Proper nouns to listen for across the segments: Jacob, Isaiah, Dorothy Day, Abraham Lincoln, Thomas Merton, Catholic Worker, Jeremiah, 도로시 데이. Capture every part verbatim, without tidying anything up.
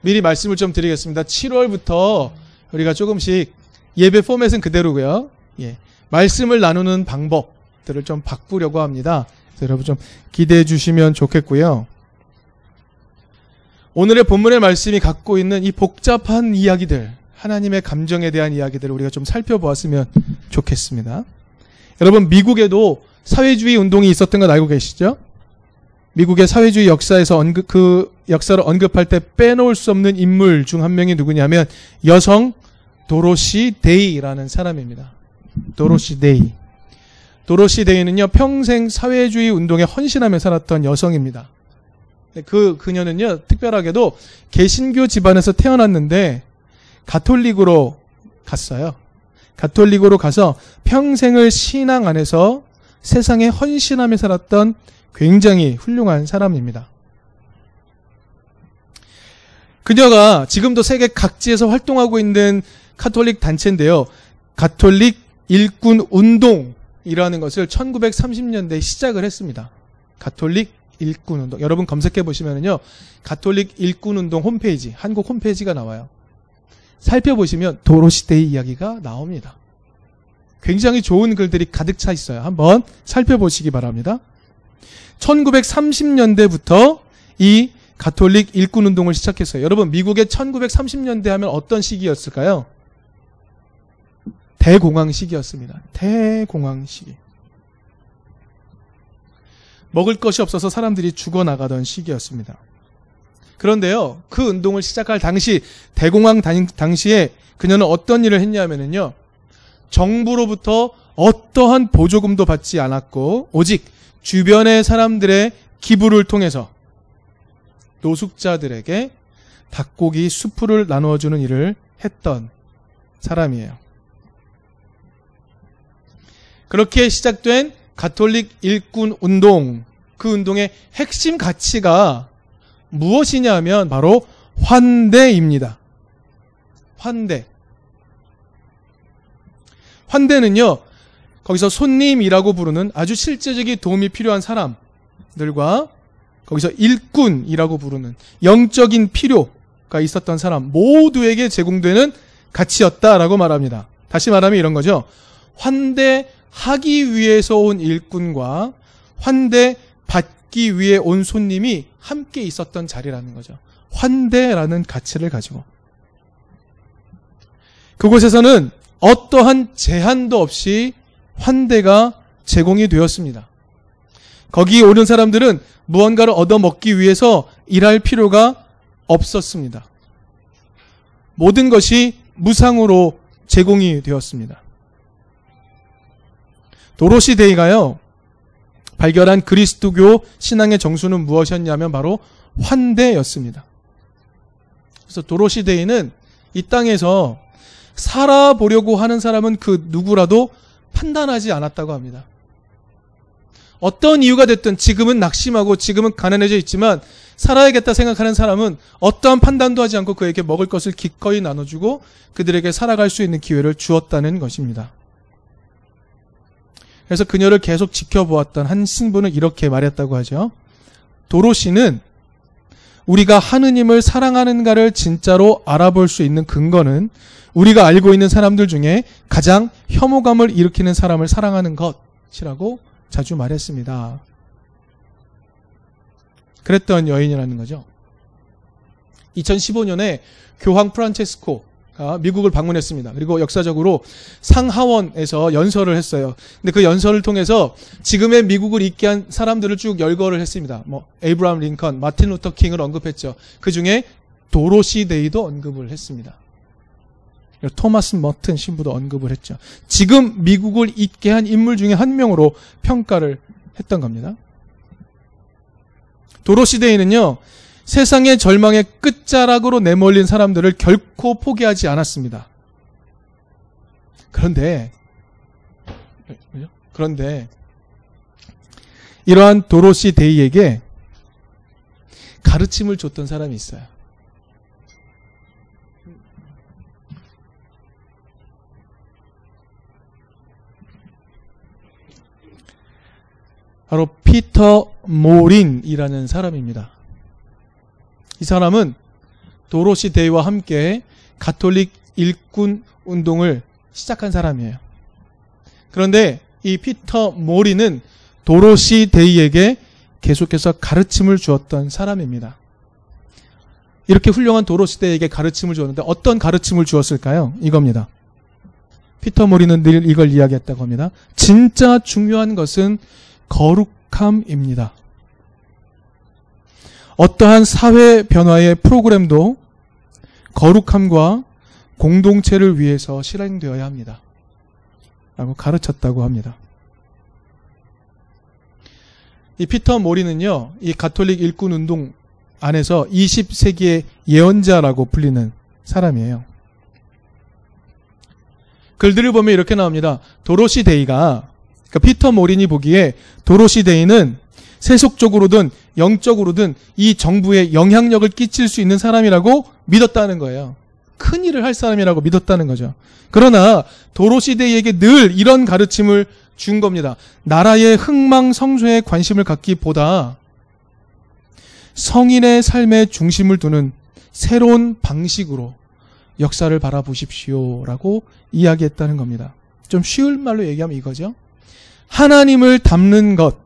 미리 말씀을 좀 드리겠습니다. 칠월부터 우리가 조금씩 예배 포맷은 그대로고요. 예, 말씀을 나누는 방법들을 좀 바꾸려고 합니다. 그래서 여러분 좀 기대해 주시면 좋겠고요. 오늘의 본문의 말씀이 갖고 있는 이 복잡한 이야기들, 하나님의 감정에 대한 이야기들을 우리가 좀 살펴보았으면 좋겠습니다. 여러분, 미국에도 사회주의 운동이 있었던 건 알고 계시죠? 미국의 사회주의 역사에서 언급, 그 역사를 언급할 때 빼놓을 수 없는 인물 중 한 명이 누구냐면 여성 도로시 데이라는 사람입니다. 도로시 데이. 도로시 데이는요, 평생 사회주의 운동에 헌신하며 살았던 여성입니다. 그, 그녀는요, 특별하게도 개신교 집안에서 태어났는데 가톨릭으로 갔어요. 가톨릭으로 가서 평생을 신앙 안에서 세상에 헌신하며 살았던 굉장히 훌륭한 사람입니다. 그녀가 지금도 세계 각지에서 활동하고 있는 가톨릭 단체인데요. 가톨릭 일꾼 운동이라는 것을 천구백삼십 년대에 시작을 했습니다. 가톨릭 일꾼 운동. 여러분 검색해 보시면요, 가톨릭 일꾼 운동 홈페이지, 한국 홈페이지가 나와요. 살펴보시면 도로시 데이 이야기가 나옵니다. 굉장히 좋은 글들이 가득 차 있어요. 한번 살펴보시기 바랍니다. 천구백삼십 년대부터 이 가톨릭 일꾼 운동을 시작했어요. 여러분, 미국의 천구백삼십 년대 하면 어떤 시기였을까요? 대공황 시기였습니다. 대공황 시기. 먹을 것이 없어서 사람들이 죽어나가던 시기였습니다. 그런데요, 그 운동을 시작할 당시, 대공황 당시에 그녀는 어떤 일을 했냐면요, 정부로부터 어떠한 보조금도 받지 않았고 오직 주변의 사람들의 기부를 통해서 노숙자들에게 닭고기 수프를 나누어주는 일을 했던 사람이에요. 그렇게 시작된 가톨릭 일꾼 운동, 그 운동의 핵심 가치가 무엇이냐 하면 바로 환대입니다. 환대. 환대는요, 거기서 손님이라고 부르는 아주 실제적인 도움이 필요한 사람들과 거기서 일꾼이라고 부르는 영적인 필요가 있었던 사람 모두에게 제공되는 가치였다라고 말합니다. 다시 말하면 이런 거죠. 환대하기 위해서 온 일꾼과 환대받기 위해 온 손님이 함께 있었던 자리라는 거죠. 환대라는 가치를 가지고. 그곳에서는 어떠한 제한도 없이 환대가 제공이 되었습니다. 거기에 오는 사람들은 무언가를 얻어먹기 위해서 일할 필요가 없었습니다. 모든 것이 무상으로 제공이 되었습니다. 도로시 데이가요, 발견한 그리스도교 신앙의 정수는 무엇이었냐면 바로 환대였습니다. 그래서 도로시 데이는 이 땅에서 살아보려고 하는 사람은 그 누구라도 판단하지 않았다고 합니다. 어떤 이유가 됐든 지금은 낙심하고 지금은 가난해져 있지만 살아야겠다 생각하는 사람은 어떠한 판단도 하지 않고 그에게 먹을 것을 기꺼이 나눠주고 그들에게 살아갈 수 있는 기회를 주었다는 것입니다. 그래서 그녀를 계속 지켜보았던 한 신부는 이렇게 말했다고 하죠. 도로시는 우리가 하느님을 사랑하는가를 진짜로 알아볼 수 있는 근거는 우리가 알고 있는 사람들 중에 가장 혐오감을 일으키는 사람을 사랑하는 것이라고 자주 말했습니다. 그랬던 여인이라는 거죠. 이천십오 년에 교황 프란체스코가 미국을 방문했습니다. 그리고 역사적으로 상하원에서 연설을 했어요. 근데 그 연설을 통해서 지금의 미국을 있게 한 사람들을 쭉 열거를 했습니다. 뭐 에이브라함 링컨, 마틴 루터 킹을 언급했죠. 그 중에 도로시 데이도 언급을 했습니다. 토마스 머튼 신부도 언급을 했죠. 지금 미국을 있게 한 인물 중에 한 명으로 평가를 했던 겁니다. 도로시 데이는요, 세상의 절망의 끝자락으로 내몰린 사람들을 결코 포기하지 않았습니다. 그런데 그런데 이러한 도로시 데이에게 가르침을 줬던 사람이 있어요. 바로 피터 모린이라는 사람입니다. 이 사람은 도로시 데이와 함께 가톨릭 일꾼 운동을 시작한 사람이에요. 그런데 이 피터 모리는 도로시 데이에게 계속해서 가르침을 주었던 사람입니다. 이렇게 훌륭한 도로시 데이에게 가르침을 주었는데 어떤 가르침을 주었을까요? 이겁니다. 피터 모리는 늘 이걸 이야기했다고 합니다. 진짜 중요한 것은 거룩함입니다. 어떠한 사회 변화의 프로그램도 거룩함과 공동체를 위해서 실행되어야 합니다. 라고 가르쳤다고 합니다. 이 피터 모리는요, 이 가톨릭 일꾼 운동 안에서 이십 세기의 예언자라고 불리는 사람이에요. 글들을 보면 이렇게 나옵니다. 도로시 데이가, 그러니까 피터 모린이 보기에 도로시 데이는 세속적으로든 영적으로든 이 정부에 영향력을 끼칠 수 있는 사람이라고 믿었다는 거예요. 큰 일을 할 사람이라고 믿었다는 거죠. 그러나 도로시 데이에게 늘 이런 가르침을 준 겁니다. 나라의 흥망성쇠에 관심을 갖기보다 성인의 삶에 중심을 두는 새로운 방식으로 역사를 바라보십시오라고 이야기했다는 겁니다. 좀 쉬운 말로 얘기하면 이거죠. 하나님을 닮는 것,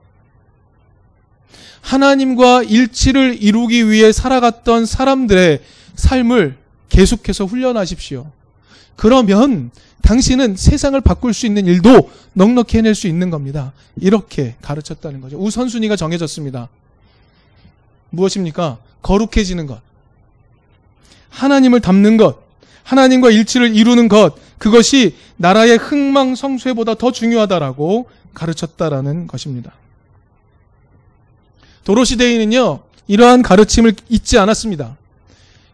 하나님과 일치를 이루기 위해 살아갔던 사람들의 삶을 계속해서 훈련하십시오. 그러면 당신은 세상을 바꿀 수 있는 일도 넉넉히 해낼 수 있는 겁니다. 이렇게 가르쳤다는 거죠. 우선순위가 정해졌습니다. 무엇입니까? 거룩해지는 것, 하나님을 닮는 것, 하나님과 일치를 이루는 것, 그것이 나라의 흥망성쇠보다 더 중요하다라고 가르쳤다라는 것입니다. 도로시 데이는요, 이러한 가르침을 잊지 않았습니다.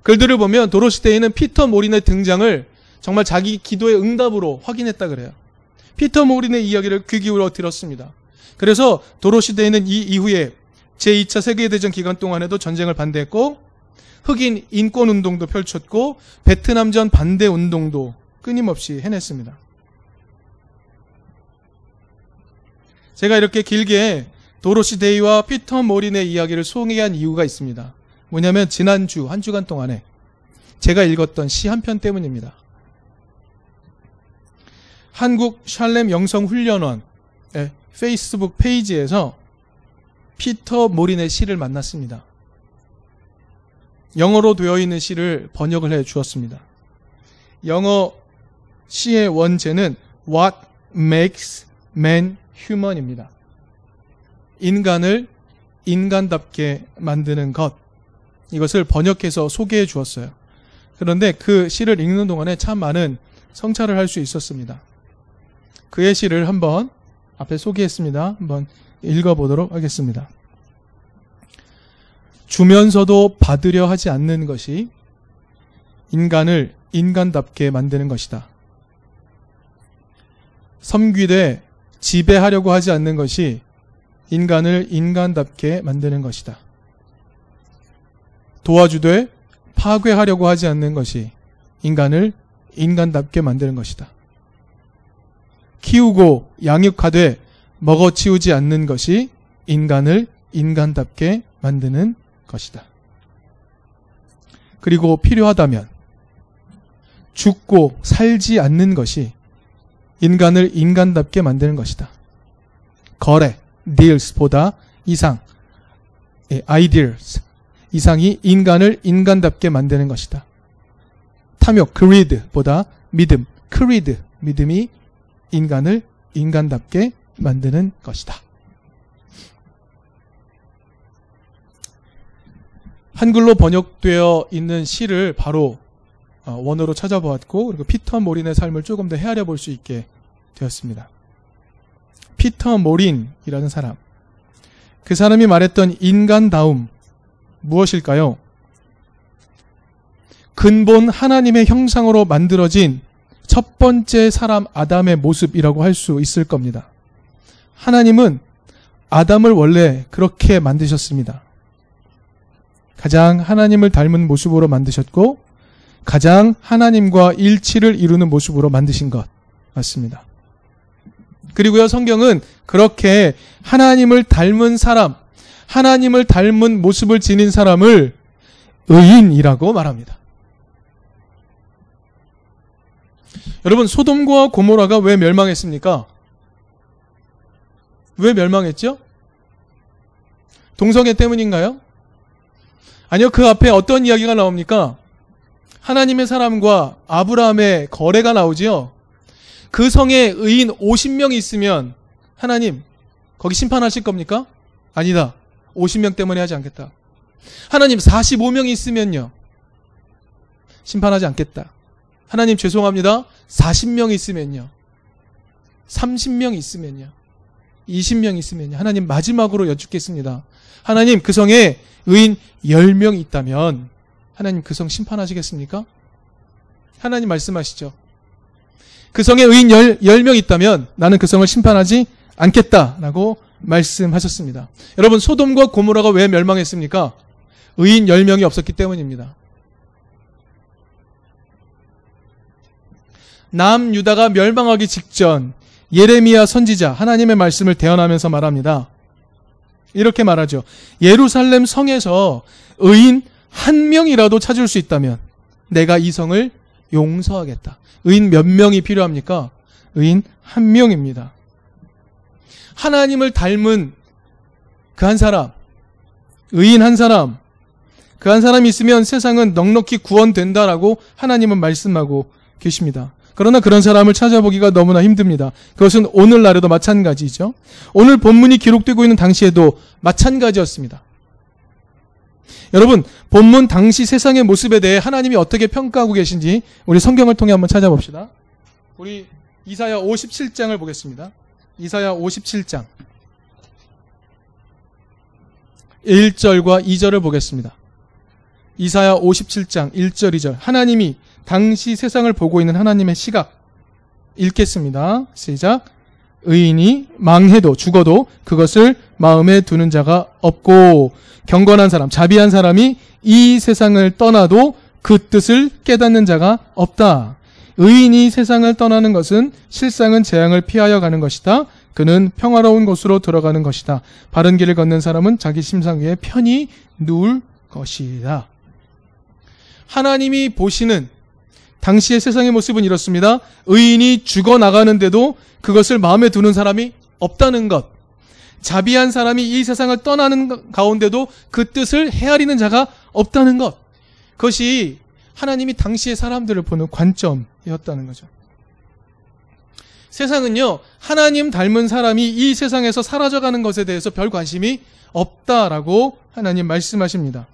글들을 보면 도로시 데이는 피터 모린의 등장을 정말 자기 기도의 응답으로 확인했다 그래요. 피터 모린의 이야기를 귀 기울여 들었습니다. 그래서 도로시 데이는 이 이후에 제이 차 세계대전 기간 동안에도 전쟁을 반대했고, 흑인 인권운동도 펼쳤고, 베트남전 반대운동도 끊임없이 해냈습니다. 제가 이렇게 길게 도로시 데이와 피터 모린의 이야기를 소개한 이유가 있습니다. 뭐냐면 지난주 한 주간 동안에 제가 읽었던 시 한 편 때문입니다. 한국 샬렘 영성훈련원의 페이스북 페이지에서 피터 모린의 시를 만났습니다. 영어로 되어 있는 시를 번역을 해 주었습니다. 영어 시의 원제는 What makes man human입니다. 인간을 인간답게 만드는 것, 이것을 번역해서 소개해 주었어요. 그런데 그 시를 읽는 동안에 참 많은 성찰을 할 수 있었습니다. 그의 시를 한번 앞에 소개했습니다. 한번 읽어보도록 하겠습니다. 주면서도 받으려 하지 않는 것이 인간을 인간답게 만드는 것이다. 섬기되 지배하려고 하지 않는 것이 인간을 인간답게 만드는 것이다. 도와주되 파괴하려고 하지 않는 것이 인간을 인간답게 만드는 것이다. 키우고 양육하되 먹어치우지 않는 것이 인간을 인간답게 만드는 것이다. 그리고 필요하다면 죽고 살지 않는 것이 인간을 인간답게 만드는 것이다. 거래, deals보다 이상, ideas, 이상이 인간을 인간답게 만드는 것이다. 탐욕, greed보다 믿음, creed, 믿음이 인간을 인간답게 만드는 것이다. 한글로 번역되어 있는 시를 바로 원어로 찾아보았고, 그리고 피터 모린의 삶을 조금 더 헤아려 볼 수 있게 되었습니다. 피터 모린이라는 사람, 그 사람이 말했던 인간다움, 무엇일까요? 근본 하나님의 형상으로 만들어진 첫 번째 사람 아담의 모습이라고 할 수 있을 겁니다. 하나님은 아담을 원래 그렇게 만드셨습니다. 가장 하나님을 닮은 모습으로 만드셨고, 가장 하나님과 일치를 이루는 모습으로 만드신 것 맞습니다. 그리고요, 성경은 그렇게 하나님을 닮은 사람, 하나님을 닮은 모습을 지닌 사람을 의인이라고 말합니다. 여러분, 소돔과 고모라가 왜 멸망했습니까? 왜 멸망했죠? 동성애 때문인가요? 아니요, 그 앞에 어떤 이야기가 나옵니까? 하나님의 사람과 아브라함의 거래가 나오지요. 그 성에 의인 오십 명이 있으면 하나님 거기 심판하실 겁니까? 아니다, 오십 명 때문에 하지 않겠다. 하나님 사십오 명이 있으면요, 심판하지 않겠다. 하나님 죄송합니다, 사십 명이 있으면요, 삼십 명이 있으면요, 이십 명이 있으면요, 하나님 마지막으로 여쭙겠습니다. 하나님 그 성에 의인 십 명이 있다면 하나님 그 성 심판하시겠습니까? 하나님 말씀하시죠. 그 성에 의인 십 명이 있다면 나는 그 성을 심판하지 않겠다라고 말씀하셨습니다. 여러분, 소돔과 고모라가 왜 멸망했습니까? 의인 십 명이 없었기 때문입니다. 남유다가 멸망하기 직전 예레미야 선지자 하나님의 말씀을 대언하면서 말합니다. 이렇게 말하죠. 예루살렘 성에서 의인 한 명이라도 찾을 수 있다면 내가 이 성을 용서하겠다. 의인 몇 명이 필요합니까? 의인 한 명입니다. 하나님을 닮은 그 한 사람, 의인 한 사람, 그 한 사람이 있으면 세상은 넉넉히 구원된다라고 하나님은 말씀하고 계십니다. 그러나 그런 사람을 찾아보기가 너무나 힘듭니다. 그것은 오늘날에도 마찬가지죠. 오늘 본문이 기록되고 있는 당시에도 마찬가지였습니다. 여러분, 본문 당시 세상의 모습에 대해 하나님이 어떻게 평가하고 계신지 우리 성경을 통해 한번 찾아봅시다. 우리 이사야 오십칠 장을 보겠습니다. 이사야 오십칠 장 일 절과 이 절을 보겠습니다. 이사야 오십칠 장 일 절 이 절, 하나님이 당시 세상을 보고 있는 하나님의 시각 읽겠습니다. 시작. 의인이 망해도 죽어도 그것을 마음에 두는 자가 없고 경건한 사람, 자비한 사람이 이 세상을 떠나도 그 뜻을 깨닫는 자가 없다. 의인이 세상을 떠나는 것은 실상은 재앙을 피하여 가는 것이다. 그는 평화로운 곳으로 들어가는 것이다. 바른 길을 걷는 사람은 자기 심상 위에 편히 누울 것이다. 하나님이 보시는 당시의 세상의 모습은 이렇습니다. 의인이 죽어나가는데도 그것을 마음에 두는 사람이 없다는 것, 자비한 사람이 이 세상을 떠나는 가운데도 그 뜻을 헤아리는 자가 없다는 것, 그것이 하나님이 당시의 사람들을 보는 관점이었다는 거죠. 세상은요, 하나님 닮은 사람이 이 세상에서 사라져가는 것에 대해서 별 관심이 없다라고 하나님 말씀하십니다.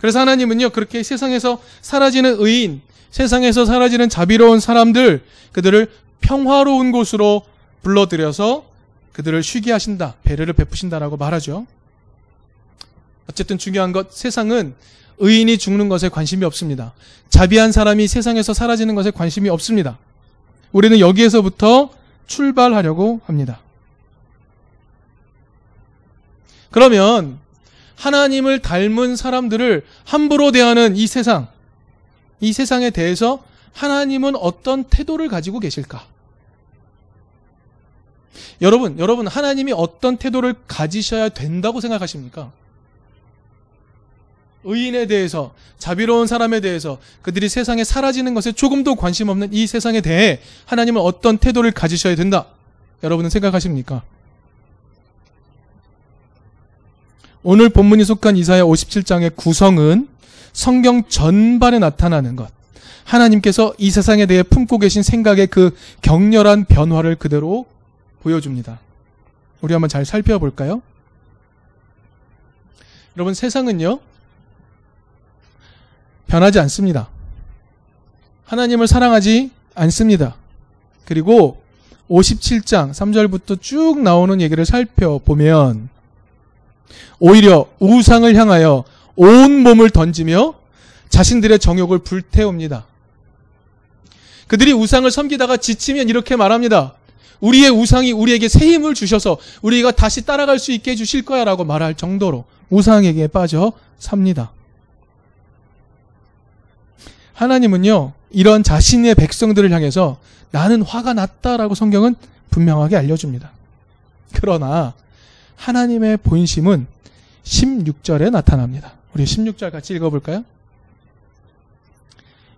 그래서 하나님은요, 그렇게 세상에서 사라지는 의인, 세상에서 사라지는 자비로운 사람들, 그들을 평화로운 곳으로 불러들여서 그들을 쉬게 하신다, 배려를 베푸신다라고 말하죠. 어쨌든 중요한 것, 세상은 의인이 죽는 것에 관심이 없습니다. 자비한 사람이 세상에서 사라지는 것에 관심이 없습니다. 우리는 여기에서부터 출발하려고 합니다. 그러면 하나님을 닮은 사람들을 함부로 대하는 이 세상, 이 세상에 대해서 하나님은 어떤 태도를 가지고 계실까? 여러분, 여러분 하나님이 어떤 태도를 가지셔야 된다고 생각하십니까? 의인에 대해서, 자비로운 사람에 대해서, 그들이 세상에 사라지는 것에 조금도 관심 없는 이 세상에 대해 하나님은 어떤 태도를 가지셔야 된다, 여러분은 생각하십니까? 오늘 본문이 속한 이사야 오십칠 장의 구성은 성경 전반에 나타나는 것, 하나님께서 이 세상에 대해 품고 계신 생각의 그 격렬한 변화를 그대로 보여줍니다. 우리 한번 잘 살펴볼까요? 여러분, 세상은요, 변하지 않습니다. 하나님을 사랑하지 않습니다. 그리고 오십칠 장 삼 절부터 쭉 나오는 얘기를 살펴보면 오히려 우상을 향하여 온 몸을 던지며 자신들의 정욕을 불태웁니다. 그들이 우상을 섬기다가 지치면 이렇게 말합니다. 우리의 우상이 우리에게 새 힘을 주셔서 우리가 다시 따라갈 수 있게 해주실 거야 라고 말할 정도로 우상에게 빠져 삽니다. 하나님은요, 이런 자신의 백성들을 향해서 나는 화가 났다라고 성경은 분명하게 알려줍니다. 그러나 하나님의 본심은 십육 절에 나타납니다. 우리 십육 절 같이 읽어볼까요?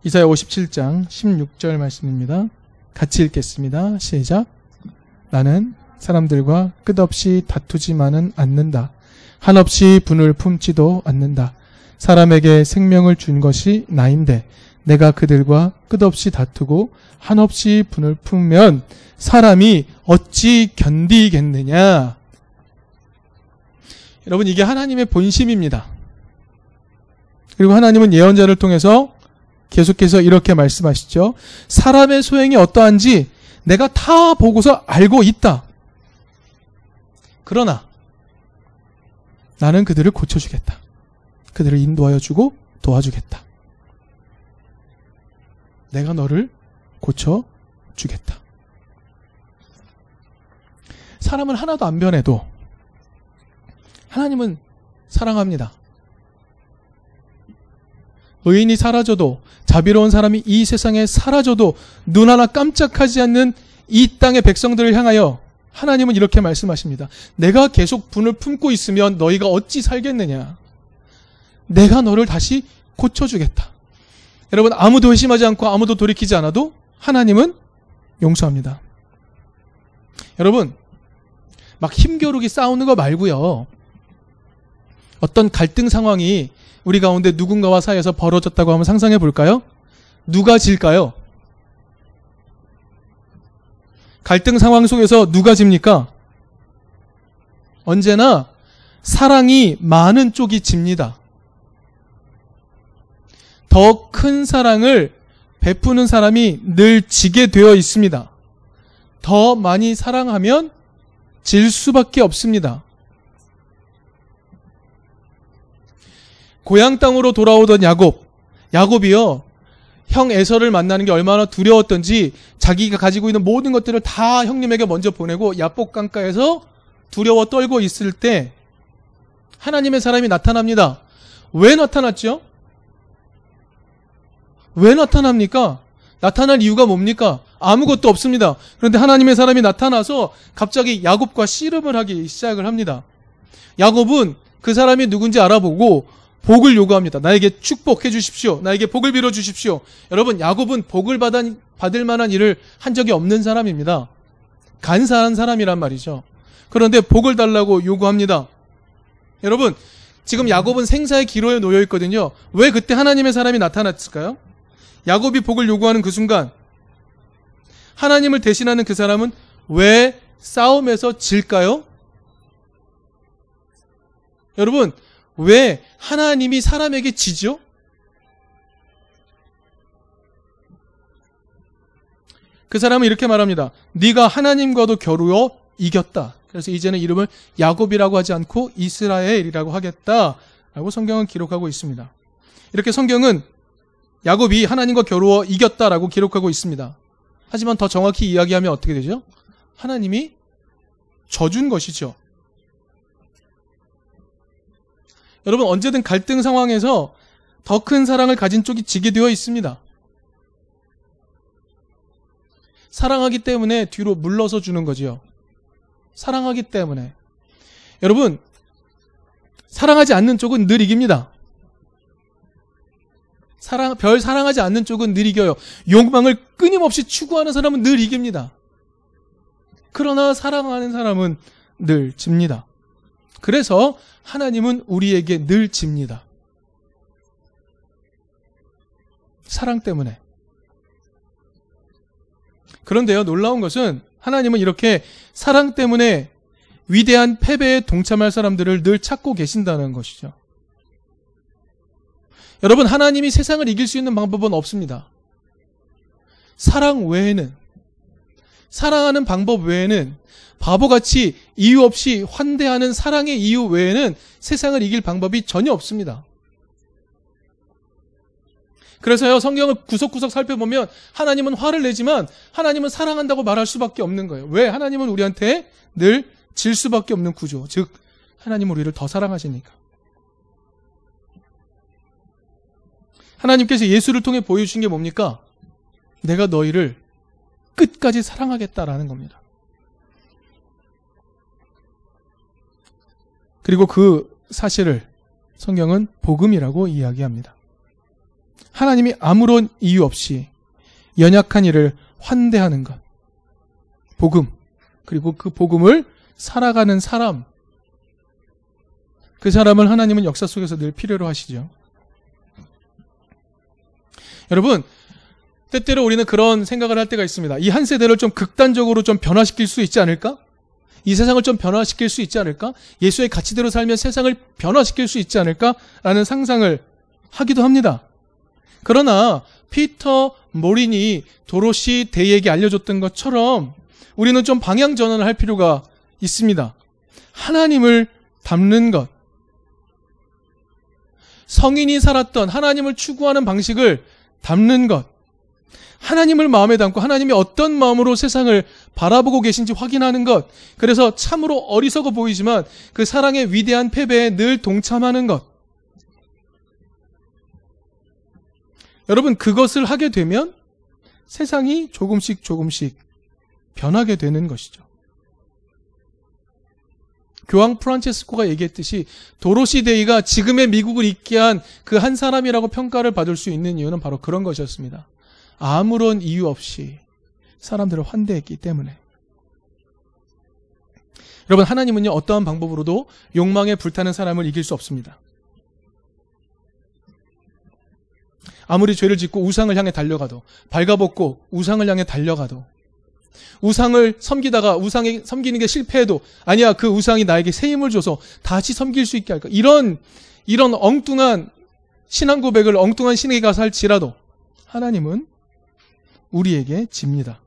이사야 오십칠 장 십육 절 말씀입니다. 같이 읽겠습니다. 시작. 나는 사람들과 끝없이 다투지만은 않는다. 한없이 분을 품지도 않는다. 사람에게 생명을 준 것이 나인데 내가 그들과 끝없이 다투고 한없이 분을 품면 사람이 어찌 견디겠느냐. 여러분, 이게 하나님의 본심입니다. 그리고 하나님은 예언자를 통해서 계속해서 이렇게 말씀하시죠. 사람의 소행이 어떠한지 내가 다 보고서 알고 있다. 그러나 나는 그들을 고쳐주겠다. 그들을 인도하여 주고 도와주겠다. 내가 너를 고쳐주겠다. 사람은 하나도 안 변해도 하나님은 사랑합니다. 의인이 사라져도, 자비로운 사람이 이 세상에 사라져도 눈 하나 깜짝하지 않는 이 땅의 백성들을 향하여 하나님은 이렇게 말씀하십니다. 내가 계속 분을 품고 있으면 너희가 어찌 살겠느냐. 내가 너를 다시 고쳐주겠다. 여러분, 아무도 회심하지 않고 아무도 돌이키지 않아도 하나님은 용서합니다. 여러분, 막 힘겨루기 싸우는 거 말고요. 어떤 갈등 상황이 우리 가운데 누군가와 사이에서 벌어졌다고 한번 상상해 볼까요? 누가 질까요? 갈등 상황 속에서 누가 집니까? 언제나 사랑이 많은 쪽이 집니다. 더 큰 사랑을 베푸는 사람이 늘 지게 되어 있습니다. 더 많이 사랑하면 질 수밖에 없습니다. 고향 땅으로 돌아오던 야곱, 야곱이요, 형 에서를 만나는 게 얼마나 두려웠던지 자기가 가지고 있는 모든 것들을 다 형님에게 먼저 보내고 야복강가에서 두려워 떨고 있을 때 하나님의 사람이 나타납니다. 왜 나타났죠? 왜 나타납니까? 나타날 이유가 뭡니까? 아무것도 없습니다. 그런데 하나님의 사람이 나타나서 갑자기 야곱과 씨름을 하기 시작을 합니다. 야곱은 그 사람이 누군지 알아보고 복을 요구합니다. 나에게 축복해 주십시오. 나에게 복을 빌어 주십시오. 여러분, 야곱은 복을 받을 만한 일을 한 적이 없는 사람입니다. 간사한 사람이란 말이죠. 그런데 복을 달라고 요구합니다. 여러분, 지금 야곱은 생사의 기로에 놓여 있거든요. 왜 그때 하나님의 사람이 나타났을까요? 야곱이 복을 요구하는 그 순간 하나님을 대신하는 그 사람은 왜 싸움에서 질까요? 여러분, 왜 하나님이 사람에게 지죠? 그 사람은 이렇게 말합니다. 네가 하나님과도 겨루어 이겼다. 그래서 이제는 이름을 야곱이라고 하지 않고 이스라엘이라고 하겠다라고 성경은 기록하고 있습니다. 이렇게 성경은 야곱이 하나님과 겨루어 이겼다라고 기록하고 있습니다. 하지만 더 정확히 이야기하면 어떻게 되죠? 하나님이 져준 것이죠. 여러분, 언제든 갈등 상황에서 더 큰 사랑을 가진 쪽이 지게 되어 있습니다. 사랑하기 때문에 뒤로 물러서 주는 거지요. 사랑하기 때문에. 여러분, 사랑하지 않는 쪽은 늘 이깁니다. 사랑, 별 사랑하지 않는 쪽은 늘 이겨요. 욕망을 끊임없이 추구하는 사람은 늘 이깁니다. 그러나 사랑하는 사람은 늘 집니다. 그래서 하나님은 우리에게 늘 집니다. 사랑 때문에. 그런데요, 놀라운 것은 하나님은 이렇게 사랑 때문에 위대한 패배에 동참할 사람들을 늘 찾고 계신다는 것이죠. 여러분, 하나님이 세상을 이길 수 있는 방법은 없습니다. 사랑 외에는, 사랑하는 방법 외에는, 바보같이 이유 없이 환대하는 사랑의 이유 외에는 세상을 이길 방법이 전혀 없습니다. 그래서요, 성경을 구석구석 살펴보면 하나님은 화를 내지만 하나님은 사랑한다고 말할 수밖에 없는 거예요. 왜? 하나님은 우리한테 늘 질 수밖에 없는 구조. 즉, 하나님은 우리를 더 사랑하시니까. 하나님께서 예수를 통해 보여주신 게 뭡니까? 내가 너희를 끝까지 사랑하겠다라는 겁니다. 그리고 그 사실을 성경은 복음이라고 이야기합니다. 하나님이 아무런 이유 없이 연약한 이를 환대하는 것, 복음, 그리고 그 복음을 살아가는 사람, 그 사람을 하나님은 역사 속에서 늘 필요로 하시죠. 여러분, 때때로 우리는 그런 생각을 할 때가 있습니다. 이 한 세대를 좀 극단적으로 좀 변화시킬 수 있지 않을까? 이 세상을 좀 변화시킬 수 있지 않을까? 예수의 가치대로 살면 세상을 변화시킬 수 있지 않을까? 라는 상상을 하기도 합니다. 그러나 피터 모린이 도로시 데이에게 알려줬던 것처럼 우리는 좀 방향 전환을 할 필요가 있습니다. 하나님을 닮는 것. 성인이 살았던 하나님을 추구하는 방식을 닮는 것. 하나님을 마음에 담고 하나님이 어떤 마음으로 세상을 바라보고 계신지 확인하는 것. 그래서 참으로 어리석어 보이지만 그 사랑의 위대한 패배에 늘 동참하는 것. 여러분, 그것을 하게 되면 세상이 조금씩 조금씩 변하게 되는 것이죠. 교황 프란체스코가 얘기했듯이 도로시 데이가 지금의 미국을 있게 한 그 한 사람이라고 평가를 받을 수 있는 이유는 바로 그런 것이었습니다. 아무런 이유 없이 사람들을 환대했기 때문에. 여러분, 하나님은요, 어떠한 방법으로도 욕망에 불타는 사람을 이길 수 없습니다. 아무리 죄를 짓고 우상을 향해 달려가도, 발가벗고 우상을 향해 달려가도, 우상을 섬기다가 우상에 섬기는 게 실패해도, 아니야, 그 우상이 나에게 새 힘을 줘서 다시 섬길 수 있게 할까, 이런 이런 엉뚱한 신앙 고백을 엉뚱한 신에게 가서 할지라도 하나님은 우리에게 집니다.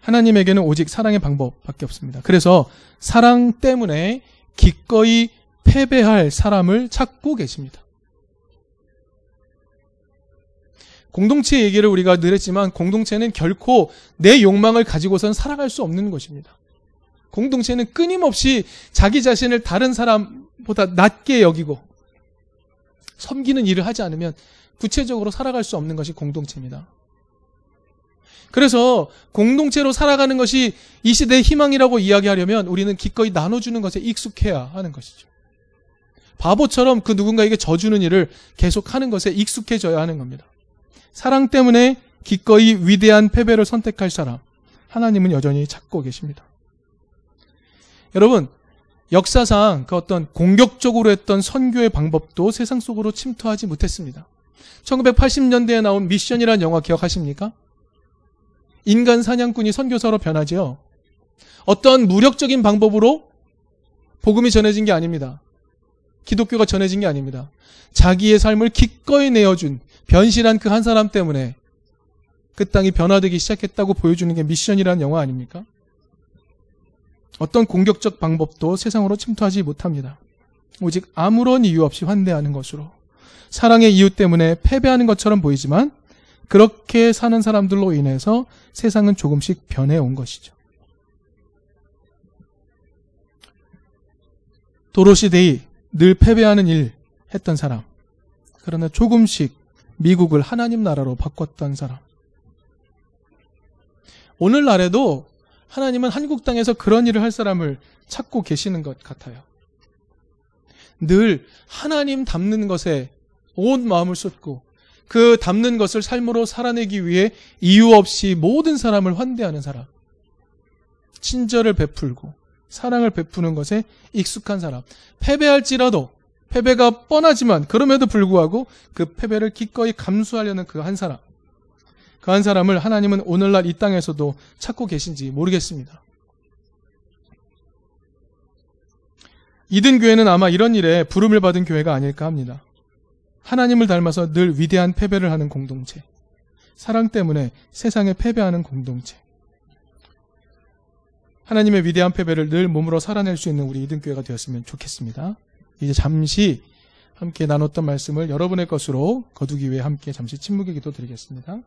하나님에게는 오직 사랑의 방법밖에 없습니다. 그래서 사랑 때문에 기꺼이 패배할 사람을 찾고 계십니다. 공동체 얘기를 우리가 늘 했지만 공동체는 결코 내 욕망을 가지고선 살아갈 수 없는 것입니다. 공동체는 끊임없이 자기 자신을 다른 사람보다 낮게 여기고 섬기는 일을 하지 않으면 구체적으로 살아갈 수 없는 것이 공동체입니다. 그래서 공동체로 살아가는 것이 이 시대의 희망이라고 이야기하려면 우리는 기꺼이 나눠주는 것에 익숙해야 하는 것이죠. 바보처럼 그 누군가에게 져주는 일을 계속하는 것에 익숙해져야 하는 겁니다. 사랑 때문에 기꺼이 위대한 패배를 선택할 사람, 하나님은 여전히 찾고 계십니다. 여러분, 역사상 그 어떤 공격적으로 했던 선교의 방법도 세상 속으로 침투하지 못했습니다. 천구백팔십 년대에 나온 미션이라는 영화 기억하십니까? 인간 사냥꾼이 선교사로 변하죠. 어떤 무력적인 방법으로 복음이 전해진 게 아닙니다. 기독교가 전해진 게 아닙니다. 자기의 삶을 기꺼이 내어준 변신한 그 한 사람 때문에 그 땅이 변화되기 시작했다고 보여주는 게 미션이라는 영화 아닙니까? 어떤 공격적 방법도 세상으로 침투하지 못합니다. 오직 아무런 이유 없이 환대하는 것으로, 사랑의 이유 때문에 패배하는 것처럼 보이지만 그렇게 사는 사람들로 인해서 세상은 조금씩 변해온 것이죠. 도로시 데이, 늘 패배하는 일 했던 사람, 그러나 조금씩 미국을 하나님 나라로 바꿨던 사람. 오늘날에도 하나님은 한국 땅에서 그런 일을 할 사람을 찾고 계시는 것 같아요. 늘 하나님 닮는 것에 온 마음을 쏟고 그 닮는 것을 삶으로 살아내기 위해 이유 없이 모든 사람을 환대하는 사람, 친절을 베풀고 사랑을 베푸는 것에 익숙한 사람, 패배할지라도, 패배가 뻔하지만 그럼에도 불구하고 그 패배를 기꺼이 감수하려는 그 한 사람, 그 한 사람을 하나님은 오늘날 이 땅에서도 찾고 계신지 모르겠습니다. 이든교회는 아마 이런 일에 부름을 받은 교회가 아닐까 합니다. 하나님을 닮아서 늘 위대한 패배를 하는 공동체, 사랑 때문에 세상에 패배하는 공동체, 하나님의 위대한 패배를 늘 몸으로 살아낼 수 있는 우리 이든교회가 되었으면 좋겠습니다. 이제 잠시 함께 나눴던 말씀을 여러분의 것으로 거두기 위해 함께 잠시 침묵의 기도 드리겠습니다.